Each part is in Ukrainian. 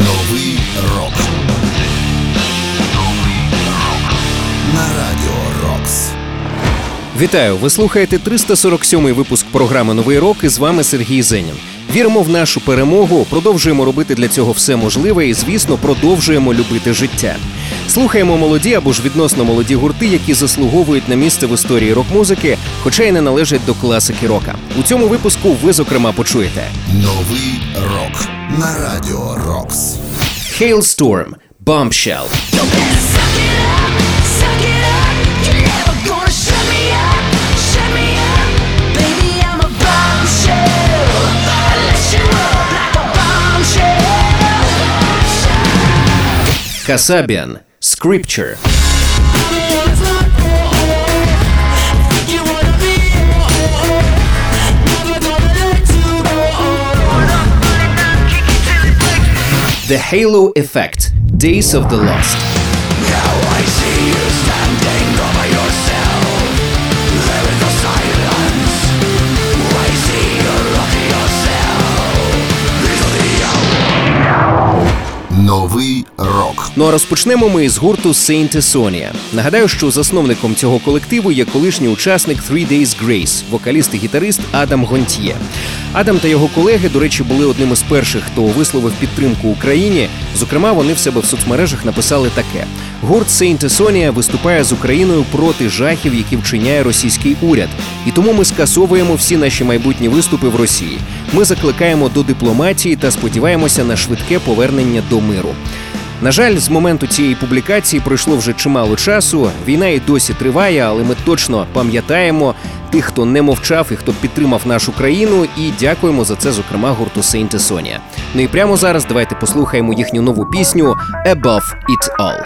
Новий рок. На радіо Рокс. Вітаю! Ви слухаєте 347-й випуск програми «Новий рок» і з вами Сергій Зенін. Віримо в нашу перемогу, продовжуємо робити для цього все можливе і, звісно, продовжуємо любити життя. Слухаємо молоді або ж відносно молоді гурти, які заслуговують на місце в історії рок-музики, хоча й не належать до класики рока. У цьому випуску ви, зокрема, почуєте «Новий рок» на радіо Рокс. Halestorm, Bombshell. Kasabian, SCRIPTVRE. The Halo Effect, Days of the Lost. Now I see you standing over yourself. There is no silence. I see you look at yourself. Новий рок. Ну а розпочнемо ми з гурту Saint Asonia. Нагадаю, що засновником цього колективу є колишній учасник Three Days Grace, вокаліст і гітарист Адам Гонтьє. Адам та його колеги, до речі, були одним із перших, хто висловив підтримку Україні. Зокрема, вони в себе в соцмережах написали таке. Гурт Saint Asonia виступає з Україною проти жахів, які вчиняє російський уряд. І тому ми скасовуємо всі наші майбутні виступи в Росії. Ми закликаємо до дипломатії та сподіваємося на швидке повернення до миру. На жаль, з моменту цієї публікації пройшло вже чимало часу, війна і досі триває, але ми точно пам'ятаємо тих, хто не мовчав і хто підтримав нашу країну, і дякуємо за це, зокрема, гурту Saint Asonia. Ну і прямо зараз давайте послухаємо їхню нову пісню «Above It All».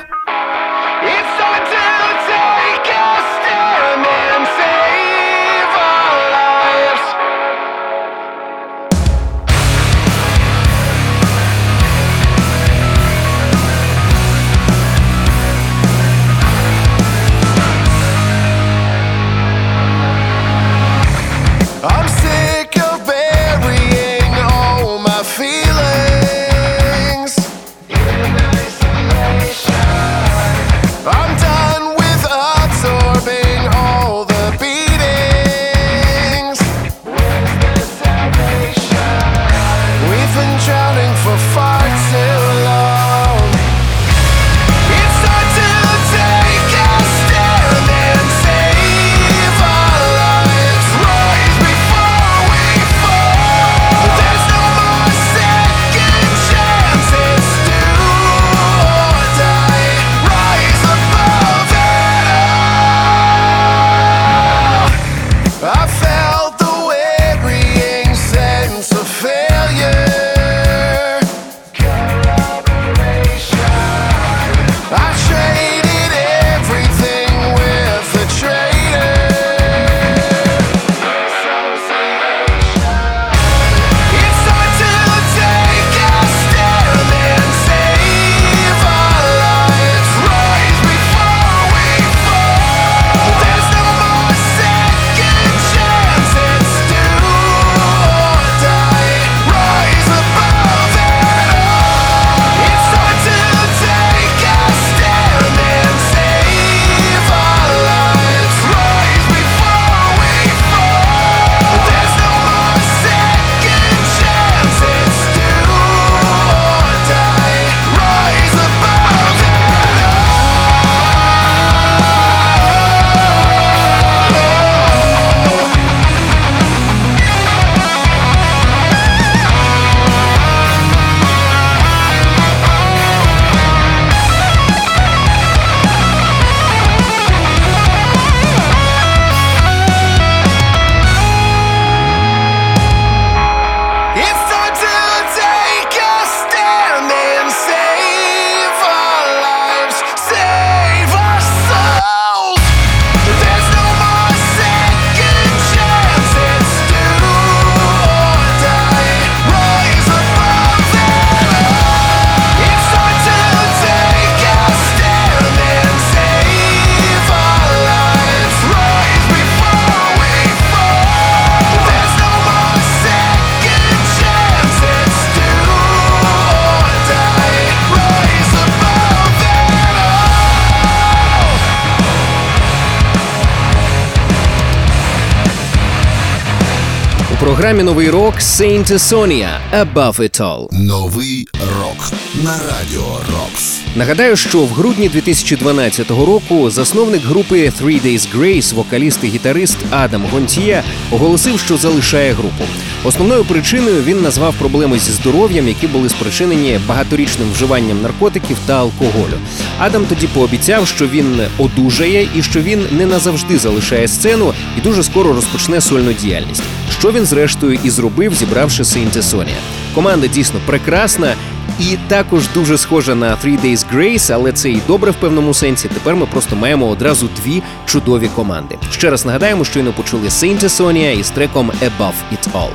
програмі «Новий рок» Saint Asonia «Above It All». Новий рок на Радіо Рокс. Нагадаю, що в грудні 2012 року засновник групи Three Days Grace, вокаліст і гітарист Адам Гонтьє, оголосив, що залишає групу. Основною причиною він назвав проблеми зі здоров'ям, які були спричинені багаторічним вживанням наркотиків та алкоголю. Адам тоді пообіцяв, що він одужає і що він не назавжди залишає сцену і дуже скоро розпочне сольну діяльність. Що він, зрештою, і зробив, зібравши Saint Asonia. Команда дійсно прекрасна і також дуже схожа на Three Days Grace, але це і добре в певному сенсі. Тепер ми просто маємо одразу дві чудові команди. Ще раз нагадаємо, щойно почули Saint Asonia із треком «Above It All».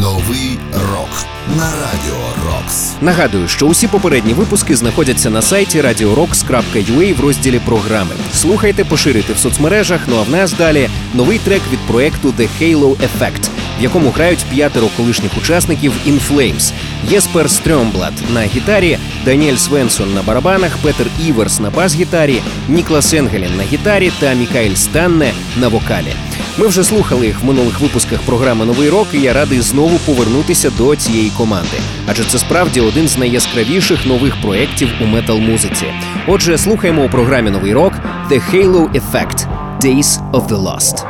Новий рок на Радіо Рокс. Нагадую, що усі попередні випуски знаходяться на сайті radiorocks.ua в розділі «Програми». Слухайте, поширюйте в соцмережах, ну а в нас далі новий трек від проєкту The Halo Effect, в якому грають 5 колишніх учасників In Flames. Єспер Стрьомблад на гітарі, Даніель Свенсон на барабанах, Петер Іверс на бас-гітарі, Ніклас Енгелін на гітарі та Мікаїль Станне на вокалі. Ми вже слухали їх в минулих випусках програми «Новий рок», і я радий знову повернутися до цієї команди. Адже це справді один з найяскравіших нових проєктів у метал-музиці. Отже, слухаємо у програмі «Новий рок» The Halo Effect – Days of the Lost.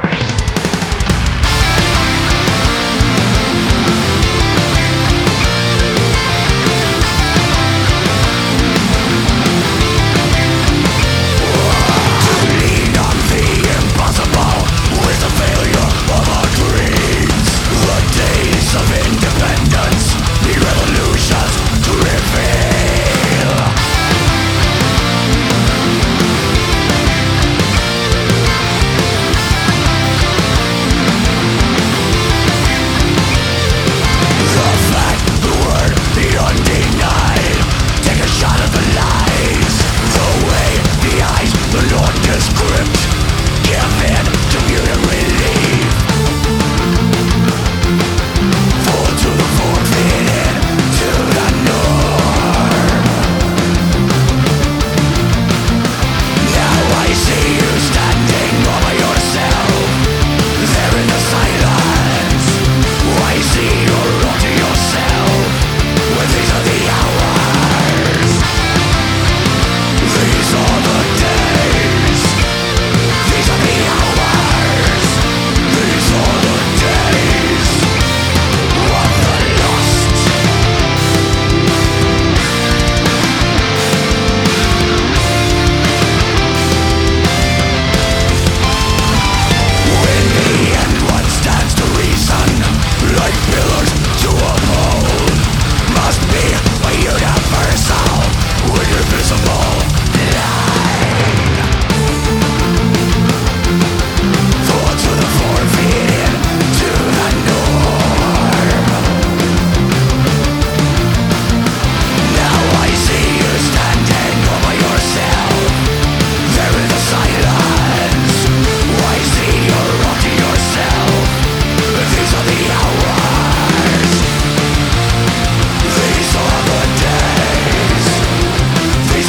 These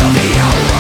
are the hours.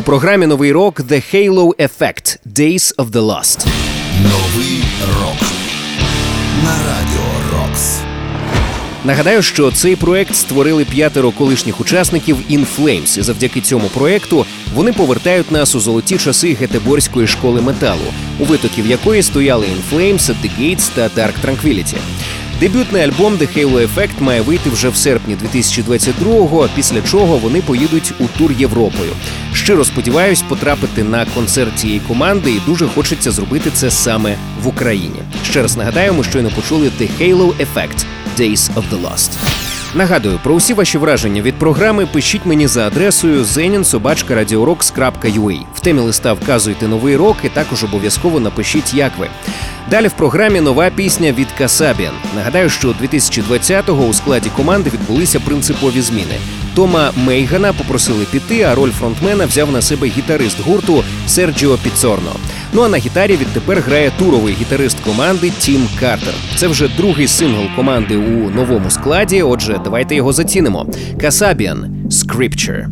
У програмі «Новий рок» The Halo Effect – Days of the Lost. Новий рок на Радіо Рокс. Нагадаю, що цей проект створили 5 колишніх учасників In Flames, і завдяки цьому проекту вони повертають нас у золоті часи Гетеборської школи металу, у витоків якої стояли In Flames, At The Gates та Dark Tranquillity. Дебютний альбом The Halo Effect має вийти вже в серпні 2022-го, після чого вони поїдуть у тур Європою. Щиро сподіваюсь потрапити на концерт цієї команди, і дуже хочеться зробити це саме в Україні. Ще раз нагадаю, ми щойно почули The Halo Effect – Days of the Lost. Нагадую, про усі ваші враження від програми пишіть мені за адресою zenin@radiorocks.ua. В темі листа вказуйте «Новий рок» і також обов'язково напишіть, як ви. Далі в програмі нова пісня від Kasabian. Нагадаю, що 2020-го у складі команди відбулися принципові зміни. Тома Мейгана попросили піти, а роль фронтмена взяв на себе гітарист гурту Sergio Pizzorno. Ну а на гітарі відтепер грає туровий гітарист команди Тім Картер. Це вже другий сингл команди у новому складі, отже, давайте його зацінимо. Kasabian «SCRIPTVRE».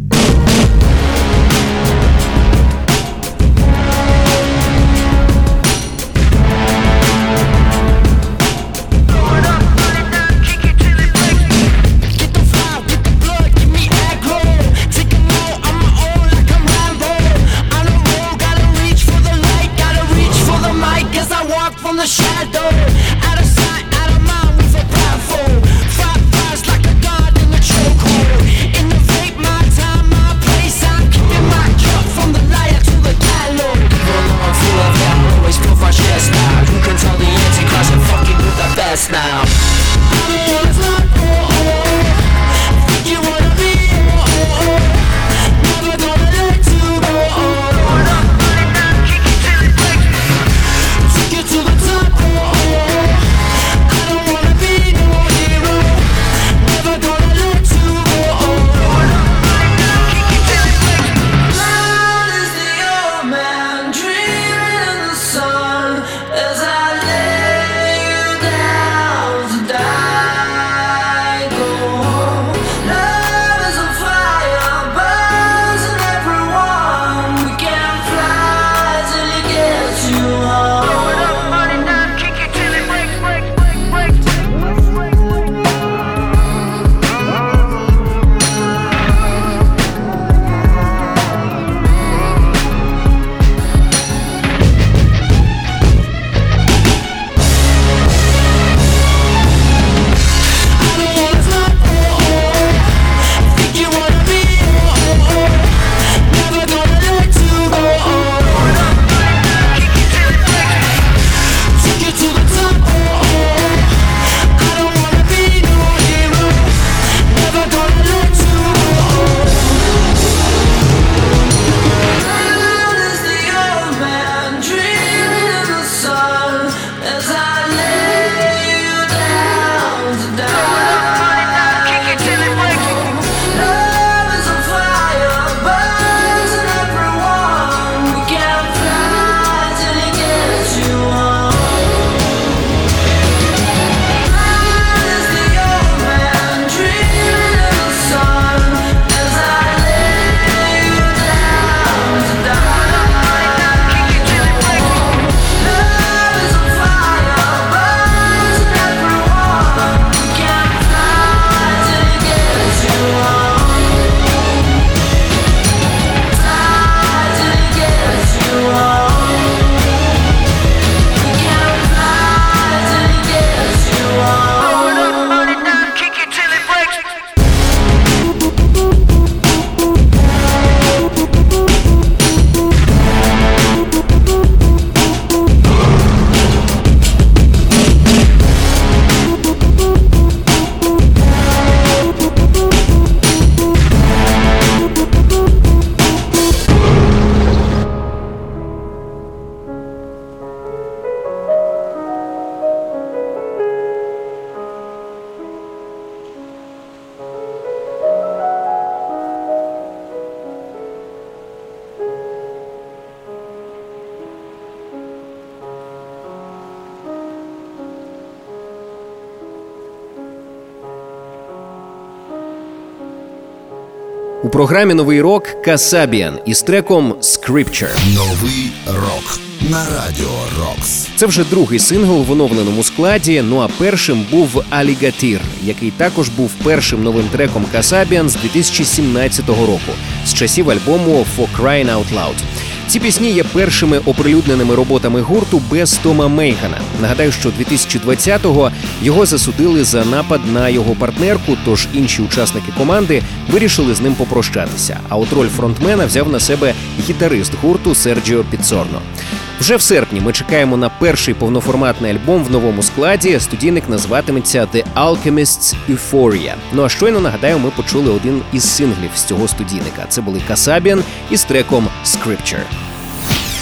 У програмі «Новий рок» Kasabian із треком «SCRIPTVRE». Новий рок на радіо Рокс. Це вже другий сингл в оновленому складі, ну а першим був «Алігатір», який також був першим новим треком Kasabian з 2017 року, з часів альбому «For Crying Out Loud». Ці пісні є першими оприлюдненими роботами гурту без Тома Мейгана. Нагадаю, що 2020-го його засудили за напад на його партнерку, тож інші учасники команди вирішили з ним попрощатися. А от роль фронтмена взяв на себе гітарист гурту Серджіо Піцорно. Вже в серпні ми чекаємо на перший повноформатний альбом в новому складі. Студійник назватиметься «The Alchemist's Euphoria». Ну а щойно, нагадаю, ми почули один із синглів з цього студійника. Це були Kasabian із треком «SCRIPTVRE».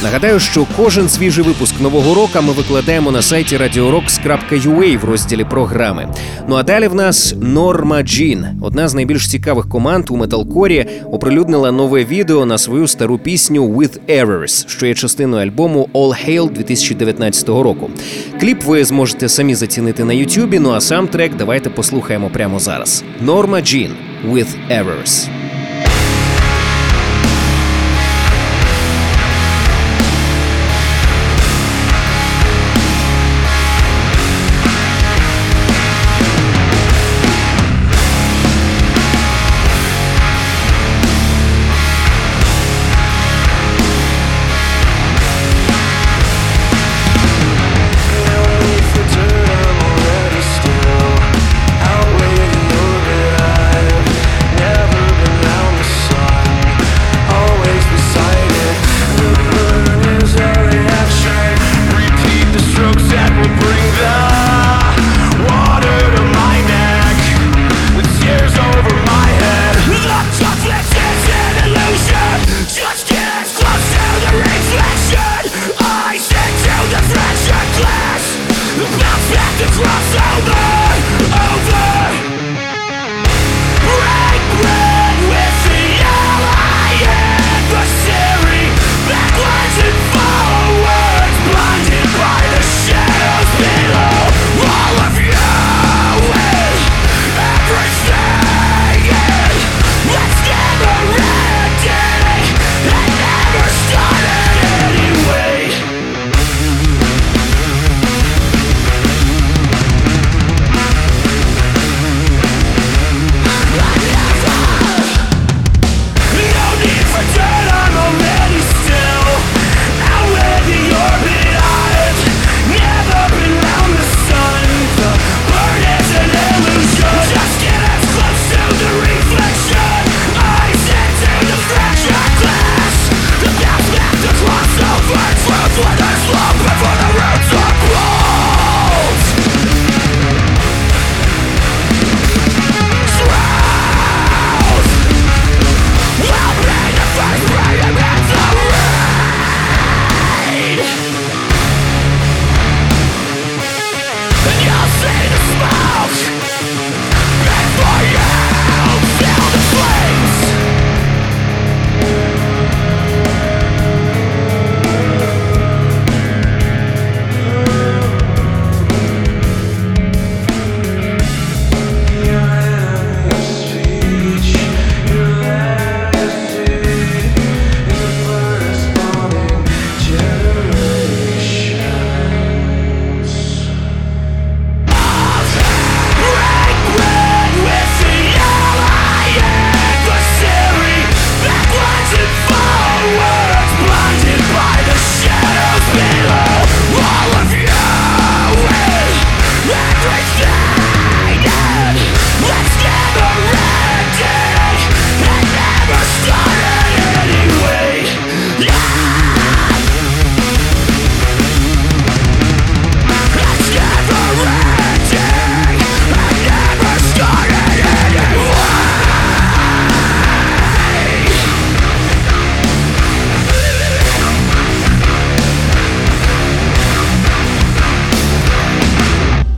Нагадаю, що кожен свіжий випуск «Нового року» ми викладаємо на сайті radiorocks.ua в розділі «Програми». Ну а далі в нас Norma Jean, одна з найбільш цікавих команд у металкорі, оприлюднила нове відео на свою стару пісню «With Errors», що є частиною альбому All Hail 2019 року. Кліп ви зможете самі зацінити на Ютубі, ну а сам трек давайте послухаємо прямо зараз. Norma Jean «With Errors».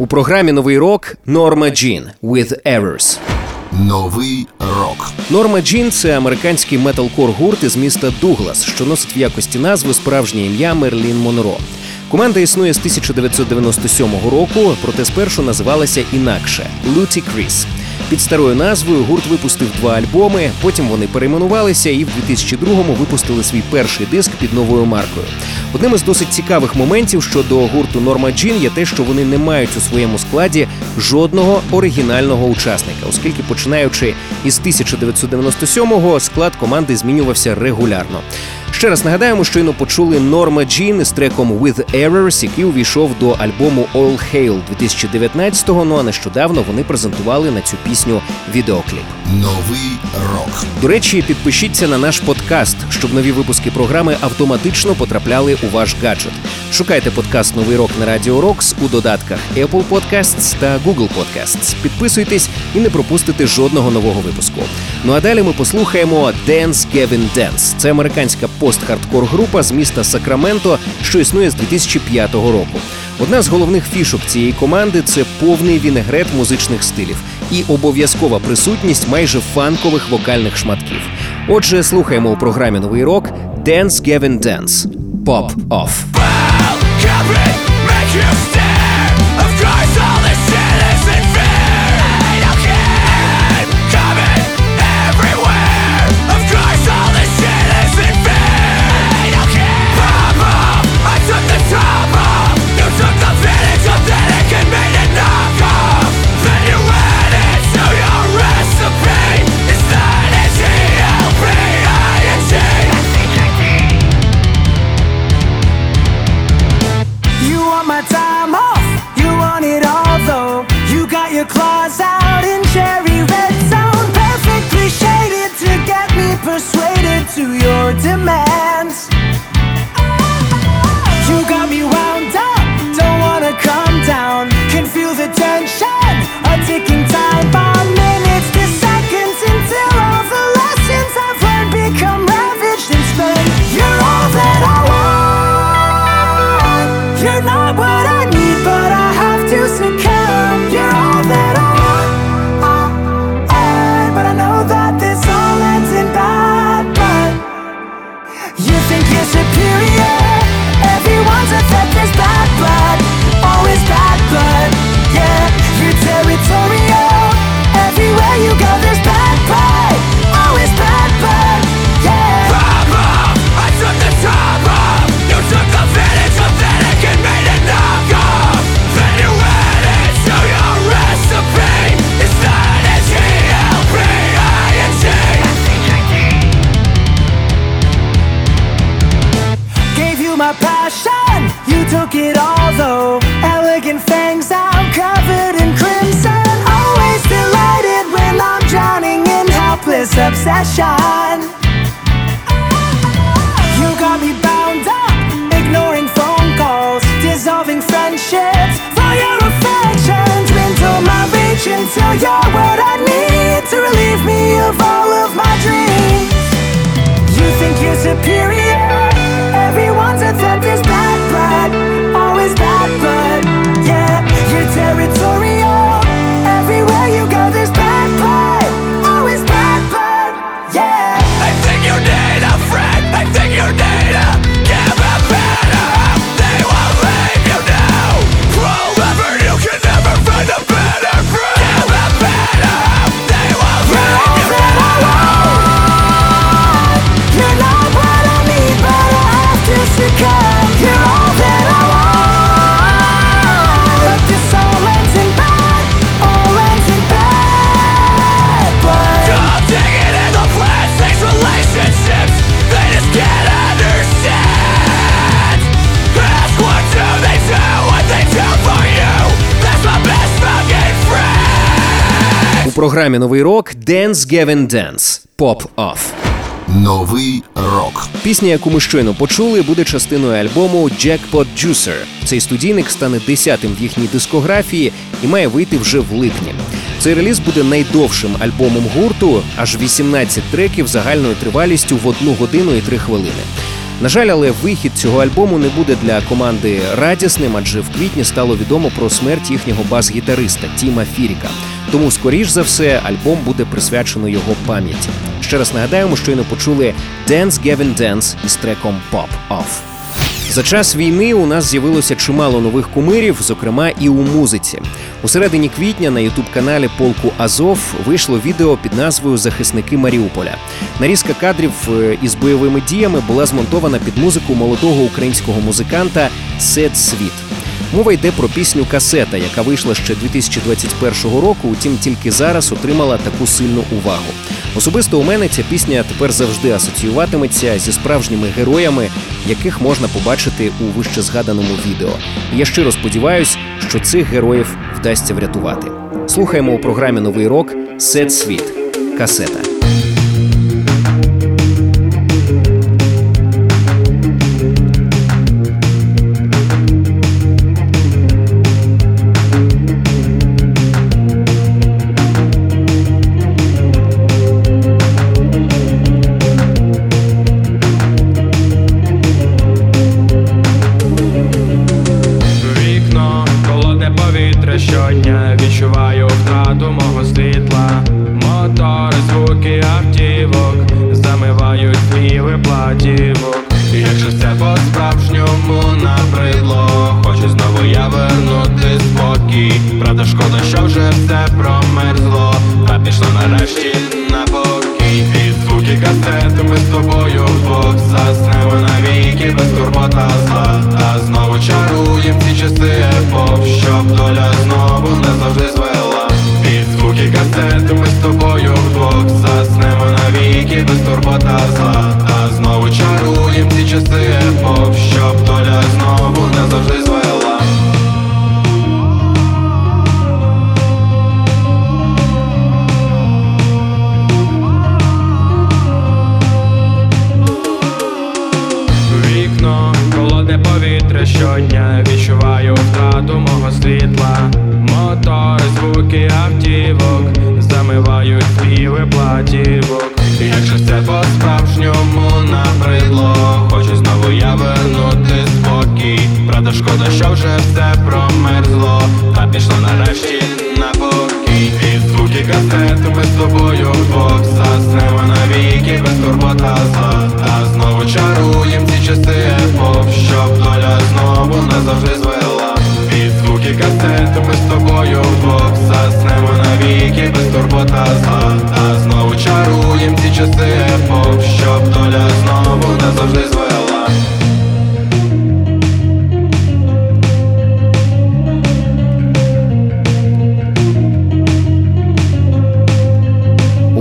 У програмі «Новий рок» Norma Jean «With Errors». Новий рок. Norma Jean – це американський металкор-гурт із міста Дуглас, що носить в якості назви справжнє ім'я Мерлін Монро. Команда існує з 1997 року, проте спершу називалася інакше – Luticrease. Під старою назвою гурт випустив 2 альбоми, потім вони перейменувалися і в 2002-му випустили свій перший диск під новою маркою. Одним із досить цікавих моментів щодо гурту Norma Jean є те, що вони не мають у своєму складі жодного оригінального учасника, оскільки починаючи із 1997-го склад команди змінювався регулярно. Ще раз нагадаємо, щойно почули Norma Jean з треком «With Errors», який увійшов до альбому «All Hail» 2019-го, ну а нещодавно вони презентували на цю пісню відеокліп. Новий рок. До речі, підпишіться на наш подкаст, щоб нові випуски програми автоматично потрапляли у ваш гаджет. Шукайте подкаст «Новий рок» на Радіо Рокс у додатках Apple Podcasts та Google Podcasts. Підписуйтесь і не пропустите жодного нового випуску. Ну а далі ми послухаємо «Dance Gavin Dance». Це американська пост-хардкор-група з міста Сакраменто, що існує з 2005 року. Одна з головних фішок цієї команди – це повний вінегрет музичних стилів і обов'язкова присутність майже фанкових вокальних шматків. Отже, слухаємо у програмі «Новий рок» «Dance Gavin Dance» «Pop Off». Obsession. You got me bound up, ignoring phone calls, dissolving friendships for your affections. Dwindle my reach until you're what I need to relieve me of all of my dreams. You think you're superior, everyone's a threat, there's bad blood, always bad blood. Yeah, you're territorial, everywhere you go there's bad blood. В програмі «Новий рок» «Dance Gavin Dance» «Pop Off». Новий рок. Пісня, яку ми щойно почули, буде частиною альбому «Jackpot Juicer». Цей студійник стане 10-тим в їхній дискографії і має вийти вже в липні. Цей реліз буде найдовшим альбомом гурту, аж 18 треків загальною тривалістю в 1 годину і 3 хвилини. На жаль, але вихід цього альбому не буде для команди радісним, адже в квітні стало відомо про смерть їхнього бас-гітариста Тіма Фіріка. Тому, скоріш за все, альбом буде присвячено його пам'яті. Ще раз нагадаємо, щойно почули «Dance Gavin Dance» із треком «Pop Off». За час війни у нас з'явилося чимало нових кумирів, зокрема і у музиці. У середині квітня на ютуб-каналі полку «Азов» вийшло відео під назвою «Захисники Маріуполя». Нарізка кадрів із бойовими діями була змонтована під музику молодого українського музиканта SadSvit. Мова йде про пісню «Касета», яка вийшла ще 2021 року, утім тільки зараз отримала таку сильну увагу. Особисто у мене ця пісня тепер завжди асоціюватиметься зі справжніми героями, яких можна побачити у вищезгаданому відео. І я щиро сподіваюсь, що цих героїв вдасться врятувати. Слухаємо у програмі «Новий рок» SadSvit «Касета».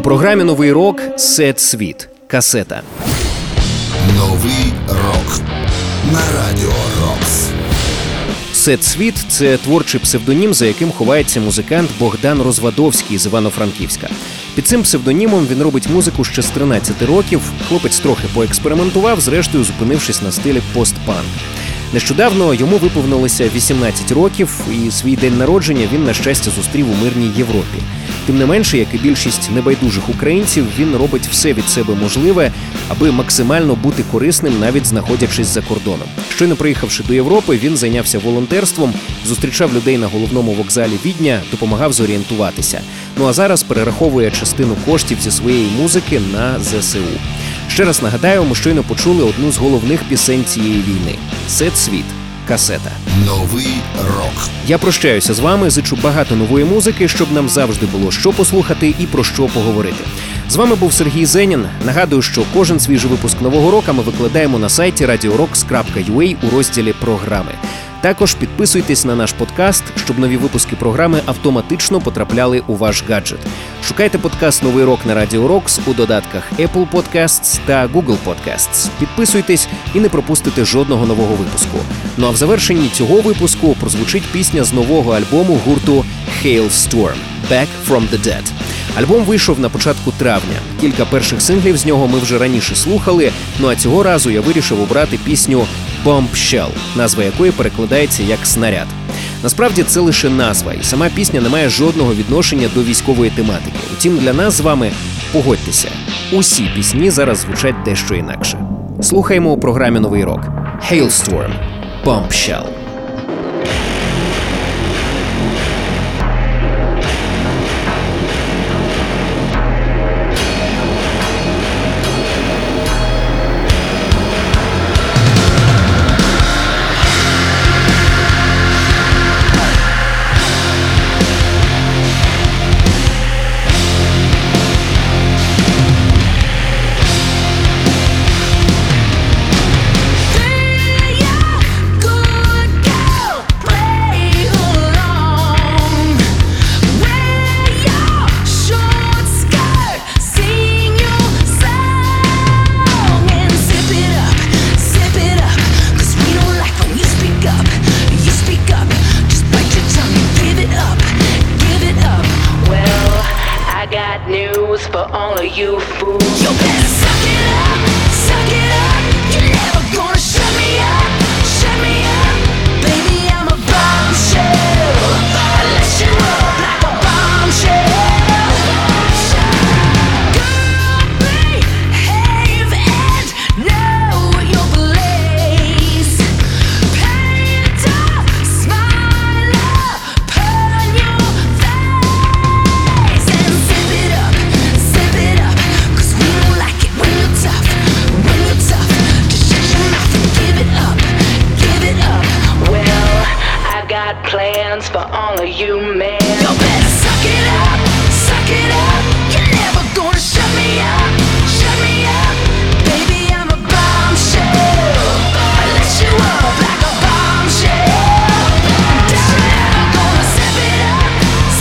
Програмі «Новий рок» SadSvit «Касета». Новий рок на радіо Рокс. SadSvit – це творчий псевдонім, за яким ховається музикант Богдан Розвадовський з Івано-Франківська. Під цим псевдонімом він робить музику ще з 13 років, хлопець трохи поекспериментував, зрештою зупинившись на стилі постпанк. Нещодавно йому виповнилося 18 років, і свій день народження він, на щастя, зустрів у мирній Європі. Тим не менше, як і більшість небайдужих українців, він робить все від себе можливе, аби максимально бути корисним, навіть знаходячись за кордоном. Щойно приїхавши до Європи, він зайнявся волонтерством, зустрічав людей на головному вокзалі Відня, допомагав зорієнтуватися. Ну а зараз перераховує частину коштів зі своєї музики на ЗСУ. Ще раз нагадаю, ми щойно почули одну з головних пісень цієї війни – «SadSvit» «Касета». Новий рок. Я прощаюся з вами, зичу багато нової музики, щоб нам завжди було що послухати і про що поговорити. З вами був Сергій Зенін. Нагадую, що кожен свіжий випуск «Нового року» ми викладаємо на сайті radiorocks.ua у розділі «Програми». Також підписуйтесь на наш подкаст, щоб нові випуски програми автоматично потрапляли у ваш гаджет. Шукайте подкаст «Новий рок» на Радіо Рокс у додатках Apple Podcasts та Google Podcasts. Підписуйтесь і не пропустите жодного нового випуску. Ну а в завершенні цього випуску прозвучить пісня з нового альбому гурту «Halestorm» «Back from the Dead». Альбом вийшов на початку травня. Кілька перших синглів з нього ми вже раніше слухали, ну а цього разу я вирішив обрати пісню «Bombshell», назва якої перекладається як «Снаряд». Насправді це лише назва, і сама пісня не має жодного відношення до військової тематики. Втім, для нас з вами, погодьтеся, усі пісні зараз звучать дещо інакше. Слухаємо у програмі «Новий рок» «Halestorm» «Bombshell». follow you, fool. You better suck it up, you're never gonna shut me up, baby I'm a bombshell, I let you up like a bombshell. Plans for all of you men. You better suck it up, you're never gonna shut me up, baby I'm a bombshell, I let you up like a bombshell, darling I'm gonna sip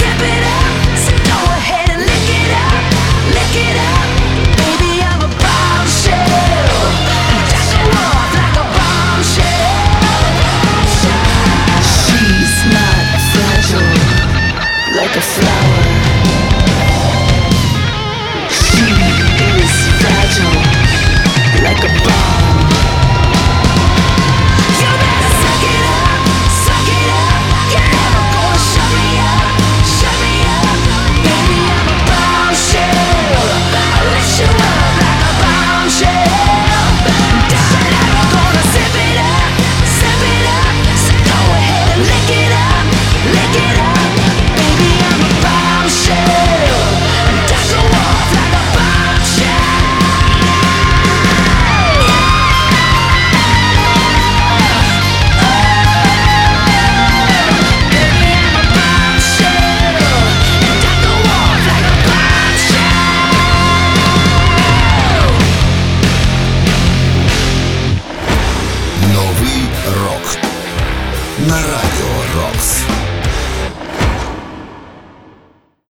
it up, so go ahead and lick it up, baby I'm a bombshell, jack you up like a bombshell. Like a flower.